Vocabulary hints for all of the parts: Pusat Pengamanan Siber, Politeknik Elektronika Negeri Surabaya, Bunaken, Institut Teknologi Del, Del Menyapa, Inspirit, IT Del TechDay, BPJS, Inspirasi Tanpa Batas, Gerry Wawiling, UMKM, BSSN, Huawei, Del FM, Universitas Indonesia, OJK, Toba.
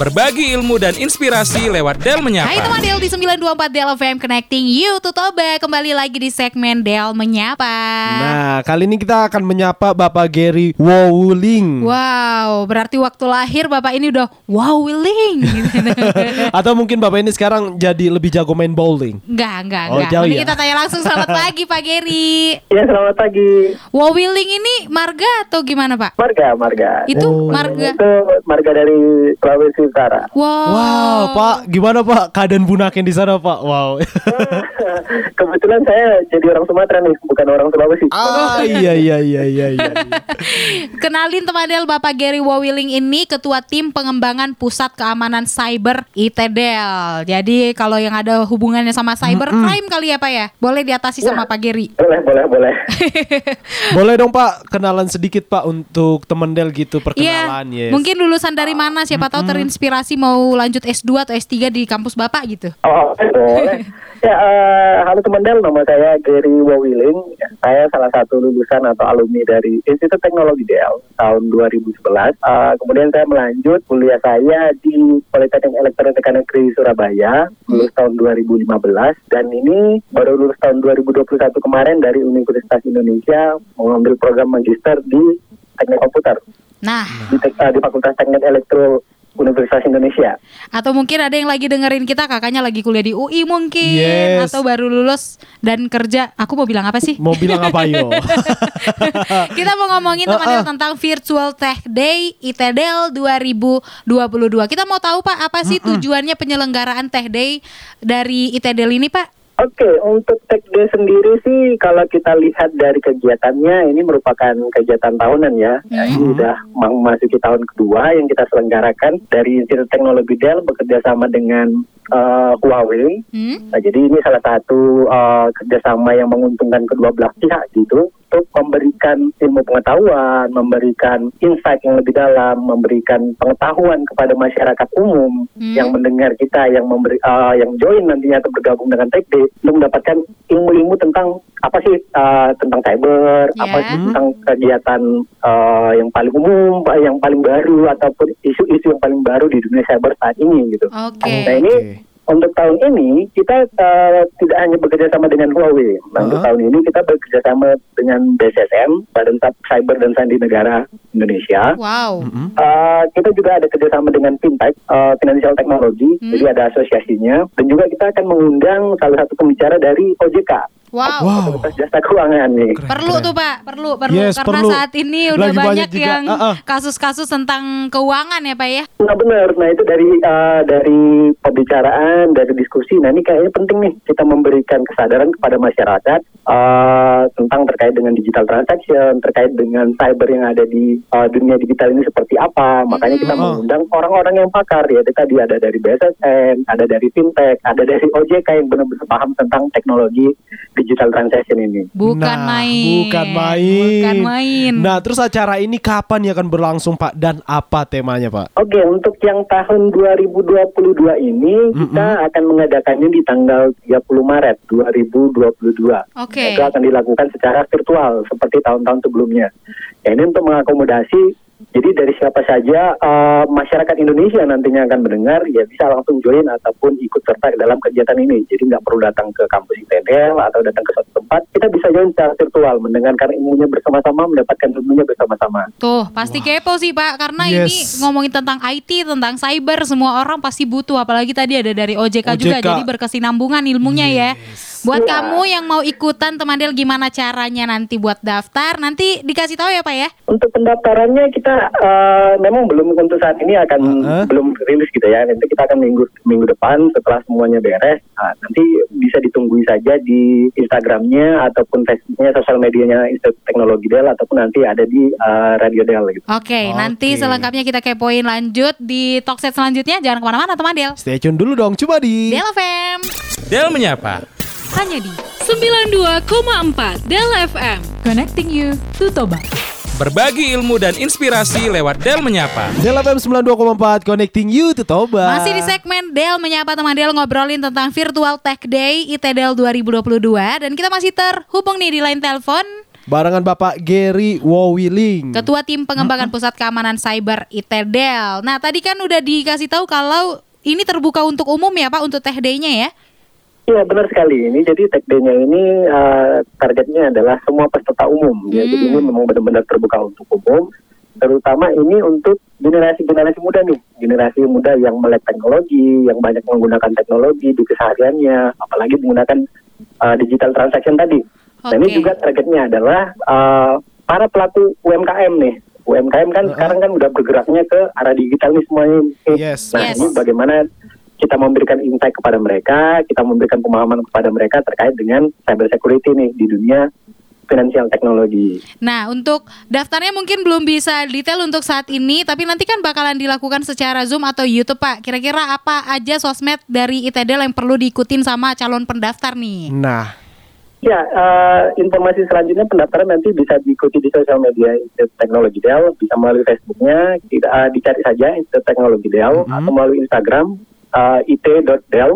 berbagi ilmu dan inspirasi lewat Del Menyapa. Hai teman Del di 924 Del FM Connecting You to Toba. Kembali lagi di segmen Del Menyapa. Nah, kali ini kita akan menyapa Bapak Gerry Wawiling. Wow, berarti waktu lahir Bapak ini udah Wawiling. Atau mungkin Bapak ini sekarang jadi lebih jago main bowling. Enggak. Jadi kita tanya langsung. Selamat pagi Pak Gerry. Ya, selamat pagi. Wawiling ini marga atau gimana Pak? Marga. Itu marga. Itu marga dari Sulawesi Utara. Wow, Pak, gimana Pak keadaan bunaken di sana Pak? Wow. Kebetulan saya jadi orang Sumatera nih, bukan orang Sulawesi. Ah, iya. Kenalin teman Del, Bapak Gerry Wawiling ini Ketua Tim Pengembangan Pusat Keamanan Cyber IT Del. Jadi kalau yang ada hubungannya sama cyber crime kali ya Pak ya, boleh diatasi sama Pak Gerry. Boleh. Boleh dong Pak, kenalan sedikit Pak untuk teman Del gitu, perkenalan ya. Yes. Mungkin lulusan dari mana, siapa tahu terinspirasi mau lanjut S2 atau S3 di kampus Bapak gitu. Oh, boleh. Ya, halo teman Del, nama saya Gerry Wawiling. Saya salah satu lulusan atau alumni dari Institut Teknologi Del tahun 2011. Kemudian saya melanjut kuliah saya di Politeknik Elektronika Negeri Surabaya, lulus tahun 2015, dan ini baru lulus tahun 2021 kemarin dari Universitas Indonesia, mengambil program magister di Teknik Komputer. Nah, di Fakultas Teknik Elektro Universitas Indonesia. Atau mungkin ada yang lagi dengerin kita, kakaknya lagi kuliah di UI mungkin. Yes. Atau baru lulus dan kerja. Aku mau bilang apa sih? Mau bilang apa yo? Kita mau ngomongin teman-teman tentang Virtual Tech Day IT Del 2022. Kita mau tahu Pak, apa sih tujuannya penyelenggaraan Tech Day dari IT Del ini Pak? Oke, untuk Tech Day sendiri sih kalau kita lihat dari kegiatannya, ini merupakan kegiatan tahunan ya. Ini sudah memasuki tahun kedua yang kita selenggarakan dari Institut Teknologi Del bekerjasama dengan Huawei. Nah, jadi ini salah satu kerjasama yang menguntungkan kedua belah pihak gitu, untuk memberikan ilmu pengetahuan, memberikan insight yang lebih dalam, memberikan pengetahuan kepada masyarakat umum yang mendengar kita, yang join nantinya atau bergabung dengan Tech Day, untuk mendapatkan ilmu-ilmu tentang apa sih tentang cyber, apa sih tentang kegiatan yang paling umum, yang paling baru, ataupun isu-isu yang paling baru di dunia cyber saat ini gitu. Okay. Nah ini untuk tahun ini kita tidak hanya bekerja sama dengan Huawei. Untuk tahun ini kita bekerja sama dengan BSSN, Badan Cyber dan Sandi Negara Indonesia. Wow. Kita juga ada kerjasama dengan fintech, financial technology. Jadi ada asosiasinya. Dan juga kita akan mengundang salah satu pembicara dari OJK. Wow. Jasa keuangan nih. Perlu keren. Tuh Pak, perlu. Yes, karena perlu. Saat ini udah banyak yang kasus-kasus tentang keuangan ya Pak ya. Nah benar, nah itu dari pembicaraan, dari diskusi. Nah ini kayaknya penting nih, kita memberikan kesadaran kepada masyarakat tentang terkait dengan digital transaction, terkait dengan cyber yang ada di dunia digital ini seperti apa. Makanya kita mengundang orang-orang yang pakar ya. Tadi ada dari BSSN, ada dari fintech, ada dari OJK yang benar-benar paham tentang teknologi digital transaction ini. Bukan main. Nah, terus acara ini kapan ya akan berlangsung Pak, dan apa temanya Pak? Oke, untuk yang tahun 2022 ini kita akan mengadakannya di tanggal 30 Maret 2022. Oke. Itu akan dilakukan secara virtual seperti tahun-tahun sebelumnya. Ya, ini untuk mengakomodasi, jadi dari siapa saja masyarakat Indonesia nantinya akan mendengar, ya bisa langsung join ataupun ikut serta dalam kegiatan ini. Jadi nggak perlu datang ke kampus ITDL atau datang ke suatu tempat, kita bisa join secara virtual, mendengarkan ilmunya bersama-sama, mendapatkan ilmunya bersama-sama. Tuh, pasti kepo sih Pak, karena ini ngomongin tentang IT, tentang cyber, semua orang pasti butuh. Apalagi tadi ada dari OJK juga, jadi berkesinambungan ilmunya ya. Buat kamu yang mau ikutan teman Del, gimana caranya nanti buat daftar? Nanti dikasih tahu ya Pak ya. Untuk pendaftarannya kita memang belum untuk saat ini akan belum rilis gitu ya. Nanti kita akan minggu depan setelah semuanya beres. Nah, nanti bisa ditungguin saja di Instagramnya ataupun Facebooknya, sosial medianya Institut Teknologi Del, ataupun nanti ada di Radio Del gitu. Oke, nanti selengkapnya kita kepoin lanjut di talkset selanjutnya. Jangan kemana-mana teman Del. Stay tune dulu dong, coba di Del FM. Del Menyapa. Hanya di 92,4 Del FM Connecting You to Toba. Berbagi ilmu dan inspirasi lewat Del Menyapa. Del FM 92,4 Connecting You to Toba. Masih di segmen Del Menyapa teman Del, ngobrolin tentang Virtual Tech Day IT Del 2022. Dan kita masih terhubung nih di line telepon Barengan Bapak Gerry Wawiling, Ketua Tim Pengembangan Pusat Keamanan Cyber IT Del. Nah, tadi kan udah dikasih tahu kalau ini terbuka untuk umum ya Pak, untuk Tech Day-nya ya? Iya, benar sekali. Ini jadi Tech Day-nya ini targetnya adalah semua peserta umum. Ya. Jadi ini memang benar-benar terbuka untuk umum. Terutama ini untuk generasi muda nih, generasi muda yang melek teknologi, yang banyak menggunakan teknologi di kesehariannya, apalagi menggunakan digital transaction tadi. Okay. Nah, ini juga targetnya adalah para pelaku UMKM nih. UMKM kan sekarang kan udah bergeraknya ke arah digital nih semuanya. Yes. Ini bagaimana kita memberikan insight kepada mereka, kita memberikan pemahaman kepada mereka terkait dengan cyber security nih di dunia finansial teknologi. Nah, untuk daftarnya mungkin belum bisa detail untuk saat ini, tapi nanti kan bakalan dilakukan secara Zoom atau YouTube, Pak. Kira-kira apa aja sosmed dari IT Del yang perlu diikutin sama calon pendaftar nih? Nah, ya, informasi selanjutnya pendaftaran nanti bisa diikuti di sosial media Institut Teknologi Del, bisa melalui Facebooknya, dicari saja Institut Teknologi Del, atau melalui Instagram it.del.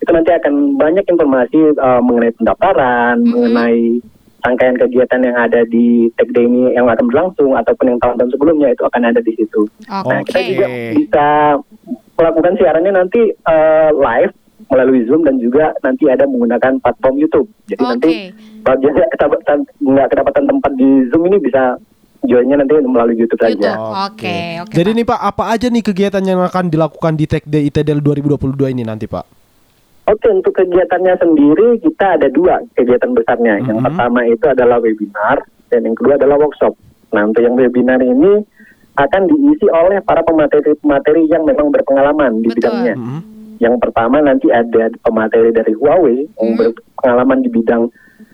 Itu nanti akan banyak informasi mengenai pendaftaran, mengenai rangkaian kegiatan yang ada di Tech Day ini yang akan berlangsung ataupun yang tahun-tahun sebelumnya, itu akan ada di situ. Okay. Nah, kita juga bisa melakukan siarannya nanti live melalui Zoom dan juga nanti ada menggunakan platform YouTube. Jadi nanti kalau nggak kedapatan tempat di Zoom ini bisa joinnya nanti melalui YouTube saja. Okay. Jadi nih Pak, apa aja nih kegiatan yang akan dilakukan di Tech Day IT Del 2022 ini nanti Pak? Oke, untuk kegiatannya sendiri kita ada dua kegiatan besarnya. Yang pertama itu adalah webinar dan yang kedua adalah workshop. Nah, untuk yang webinar ini akan diisi oleh para pemateri-pemateri yang memang berpengalaman di bidangnya. Yang pertama nanti ada pemateri dari Huawei yang berpengalaman di bidang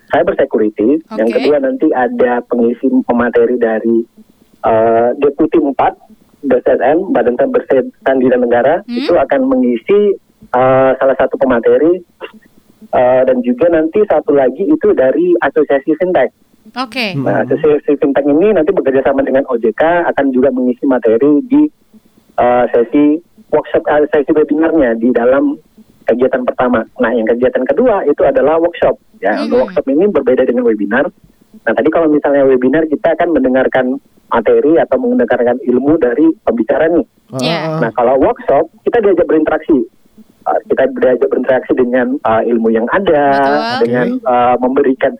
cyber security. Okay. Yang kedua nanti ada pengisi pemateri dari Deputi 4 BSSN, Badan Sandi dan Negara, itu akan mengisi salah satu pemateri dan juga nanti satu lagi itu dari Asosiasi Fintech. Nah, Asosiasi Fintech ini nanti bekerja sama dengan OJK akan juga mengisi materi di sesi workshop, sesi webinarnya di dalam kegiatan pertama. Nah, yang kegiatan kedua itu adalah workshop. Ya, workshop ini berbeda dengan webinar. Nah, tadi kalau misalnya webinar kita akan mendengarkan materi atau mendengarkan ilmu dari pembicara nih. Nah, kalau workshop kita diajak berinteraksi. Kita belajar berinteraksi dengan ilmu yang ada, dengan memberikan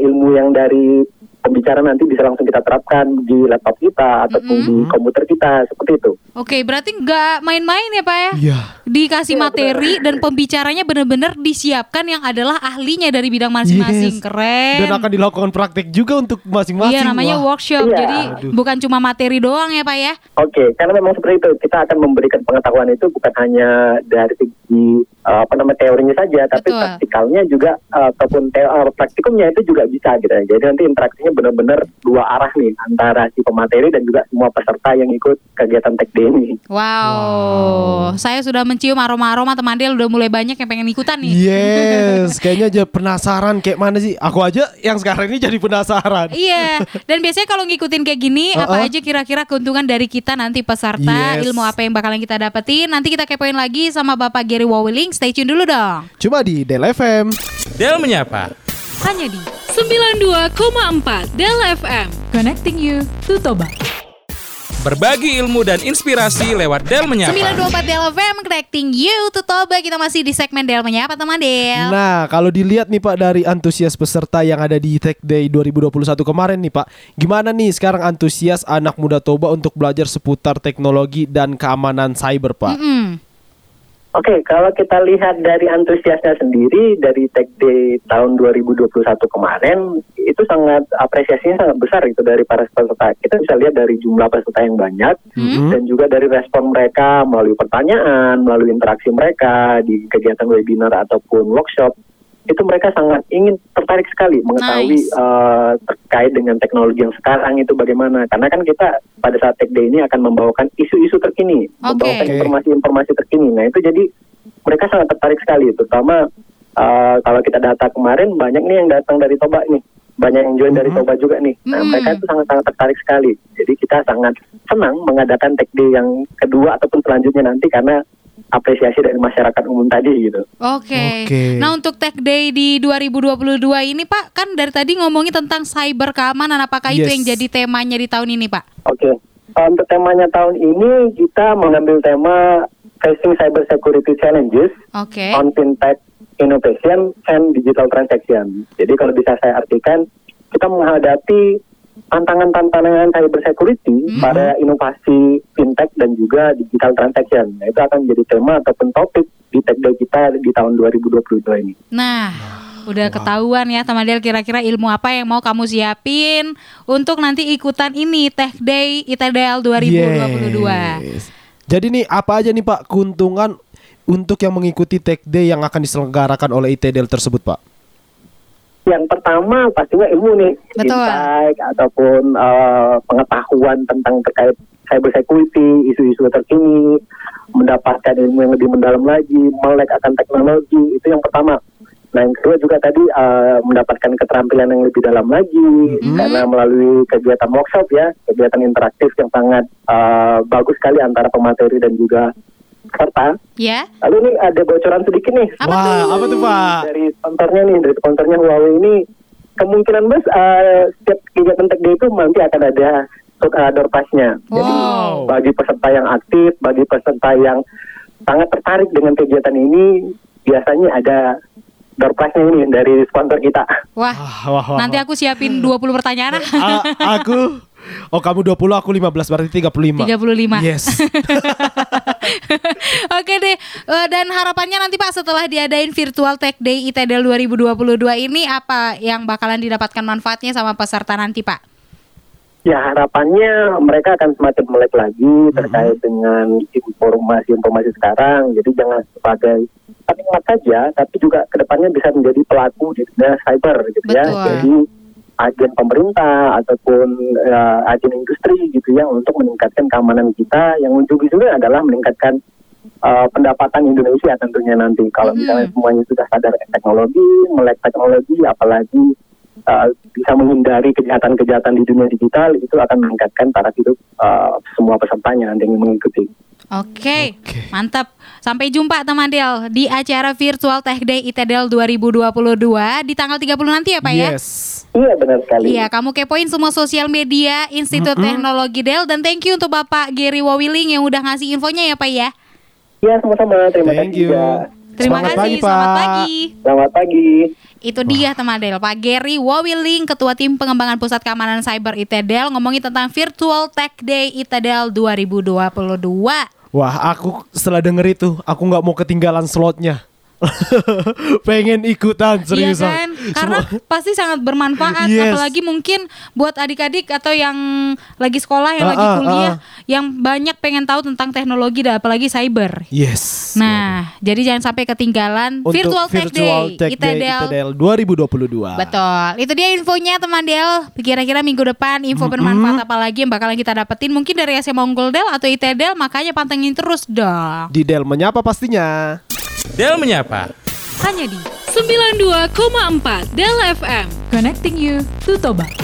ilmu yang dari pembicara nanti bisa langsung kita terapkan di laptop kita ataupun di komputer kita, seperti itu. Oke, berarti nggak main-main ya Pak ya? Iya. Dikasih materi dan pembicaranya benar-benar disiapkan yang adalah ahlinya dari bidang masing-masing. Keren. Dan akan dilakukan praktik juga untuk masing-masing. Iya, namanya workshop. Iya. Jadi bukan cuma materi doang ya Pak ya? Oke, karena memang seperti itu. Kita akan memberikan pengetahuan itu bukan hanya dari segi teorinya saja, tapi praktikalnya juga ataupun praktikumnya itu juga bisa gitu. Jadi nanti interaksinya benar-benar dua arah nih antara si pemateri dan juga semua peserta yang ikut kegiatan Tech Day ini. Wow. Saya sudah mencium aroma-aroma teman Del udah mulai banyak yang pengen ikutan nih. Yes, kayaknya aja penasaran kayak mana sih? Aku aja yang sekarang ini jadi penasaran. Iya. Dan biasanya kalau ngikutin kayak gini, apa aja kira-kira keuntungan dari kita nanti peserta, ilmu apa yang bakalan kita dapetin? Nanti kita kepoin lagi sama Bapak Gerry Wawiling. Stay tune dulu dong. Cuma di Del FM. Del Menyapa. Hanya di 92,4 Del FM. Connecting you to Toba. Berbagi ilmu dan inspirasi lewat Del Menyapa. 92,4 Del FM. Connecting you to Toba. Kita masih di segmen Del Menyapa, teman Del. Nah, kalau dilihat nih Pak dari antusias peserta yang ada di Tech Day 2021 kemarin nih Pak, gimana nih sekarang antusias anak muda Toba untuk belajar seputar teknologi dan keamanan cyber Pak? Oke, kalau kita lihat dari antusiasnya sendiri dari Tech Day tahun 2021 kemarin, itu sangat apresiasinya sangat besar itu dari para peserta. Kita bisa lihat dari jumlah peserta yang banyak dan juga dari respon mereka melalui pertanyaan, melalui interaksi mereka di kegiatan webinar ataupun workshop. Itu mereka sangat ingin tertarik sekali mengetahui terkait dengan teknologi yang sekarang itu bagaimana. Karena kan kita pada saat Tech Day ini akan membawakan isu-isu terkini, membawakan informasi-informasi terkini. Nah itu jadi mereka sangat tertarik sekali. Terutama kalau kita data kemarin banyak nih yang datang dari Toba nih. Banyak yang join dari Toba juga nih. Nah mereka itu sangat-sangat tertarik sekali. Jadi kita sangat senang mengadakan Tech Day yang kedua ataupun selanjutnya nanti karena apresiasi dari masyarakat umum tadi gitu. Oke. Nah, untuk Tech Day di 2022 ini Pak, kan dari tadi ngomongin tentang cyber keamanan, apakah itu yang jadi temanya di tahun ini Pak? Oke. Untuk temanya tahun ini kita mengambil tema Facing Cyber Security Challenges on Fintech Innovation and Digital Transaction. Jadi kalau bisa saya artikan, kita menghadapi tantangan-tantangan cyber security pada inovasi fintech dan juga digital transaction. Nah, itu akan menjadi tema ataupun topik di TechDay kita di tahun 2022 ini. Nah, udah ketahuan ya Teman Del, kira-kira ilmu apa yang mau kamu siapin untuk nanti ikutan ini TechDay IT Del 2022. Yes. Jadi nih apa aja nih Pak keuntungan untuk yang mengikuti TechDay yang akan diselenggarakan oleh IT Del tersebut Pak? Yang pertama pastinya ilmu nih, insight ataupun pengetahuan tentang terkait cyber security, isu-isu terkini, mendapatkan ilmu yang lebih mendalam lagi, melek akan teknologi, itu yang pertama. Nah, yang kedua juga tadi mendapatkan keterampilan yang lebih dalam lagi karena melalui kegiatan workshop ya, kegiatan interaktif yang sangat bagus sekali antara pemateri dan juga peserta. Lalu ini ada bocoran sedikit nih. Apa tuh Pak? Dari sponsornya Huawei ini kemungkinan bes setiap kegiatan TechDay itu nanti akan ada door prize-nya. Jadi bagi peserta yang aktif, bagi peserta yang sangat tertarik dengan kegiatan ini, biasanya ada door prize-nya ini dari sponsor kita. Wah. Nanti aku siapin 20 pertanyaan. Kamu 20, aku 15, berarti 35. 35. Yes. Oke deh. Dan harapannya nanti Pak, setelah diadain virtual TechDay IT Del 2022 ini, apa yang bakalan didapatkan manfaatnya sama peserta nanti Pak? Ya, harapannya mereka akan semakin melek lagi terkait dengan informasi sekarang. Jadi jangan sebagai penikmat saja, tapi juga kedepannya bisa menjadi pelaku di dunia cyber gitu. Betul. Ya. Jadi agen pemerintah ataupun agen industri gitu ya, untuk meningkatkan keamanan kita yang ujung-ujungnya adalah meningkatkan pendapatan Indonesia tentunya nanti. Kalau misalnya semuanya sudah sadar teknologi, melek teknologi, apalagi bisa menghindari kejahatan-kejahatan di dunia digital, itu akan meningkatkan taraf hidup semua pesertanya nanti yang mengikuti. Oke. Mantap. Sampai jumpa Teman Del di acara virtual TechDay IT Del 2022 di tanggal 30 nanti ya Pak ya? Iya, benar sekali. Iya, kamu kepoin semua sosial media Institut Teknologi Del, dan thank you untuk Bapak Gerry Wawiling yang udah ngasih infonya ya Pak ya. Iya, sama-sama. Terima kasih. Terima kasih. Selamat pagi. Selamat pagi. Itu dia Teman Del, Pak Gerry Wawiling, Ketua Tim Pengembangan Pusat Keamanan Cyber IT Del, ngomongin tentang Virtual TechDay IT Del 2022. Wah, aku setelah denger itu, aku gak mau ketinggalan slotnya. Pengen ikutan seriusan. Iya kan? Karena pasti sangat bermanfaat. Apalagi mungkin buat adik-adik atau yang lagi sekolah, yang lagi kuliah, yang banyak pengen tahu tentang teknologi dan apalagi cyber. Nah, jadi jangan sampai ketinggalan untuk Virtual Tech Day IT Del 2022. Betul. Itu dia infonya Teman Del. Kira-kira minggu depan info bermanfaat apalagi yang bakalan kita dapetin, mungkin dari SMA Unggul Del atau IT Del. Makanya pantengin terus dong di Del Menyapa pastinya. Del Menyapa hanya di 92,4 Del FM, connecting you to Toba.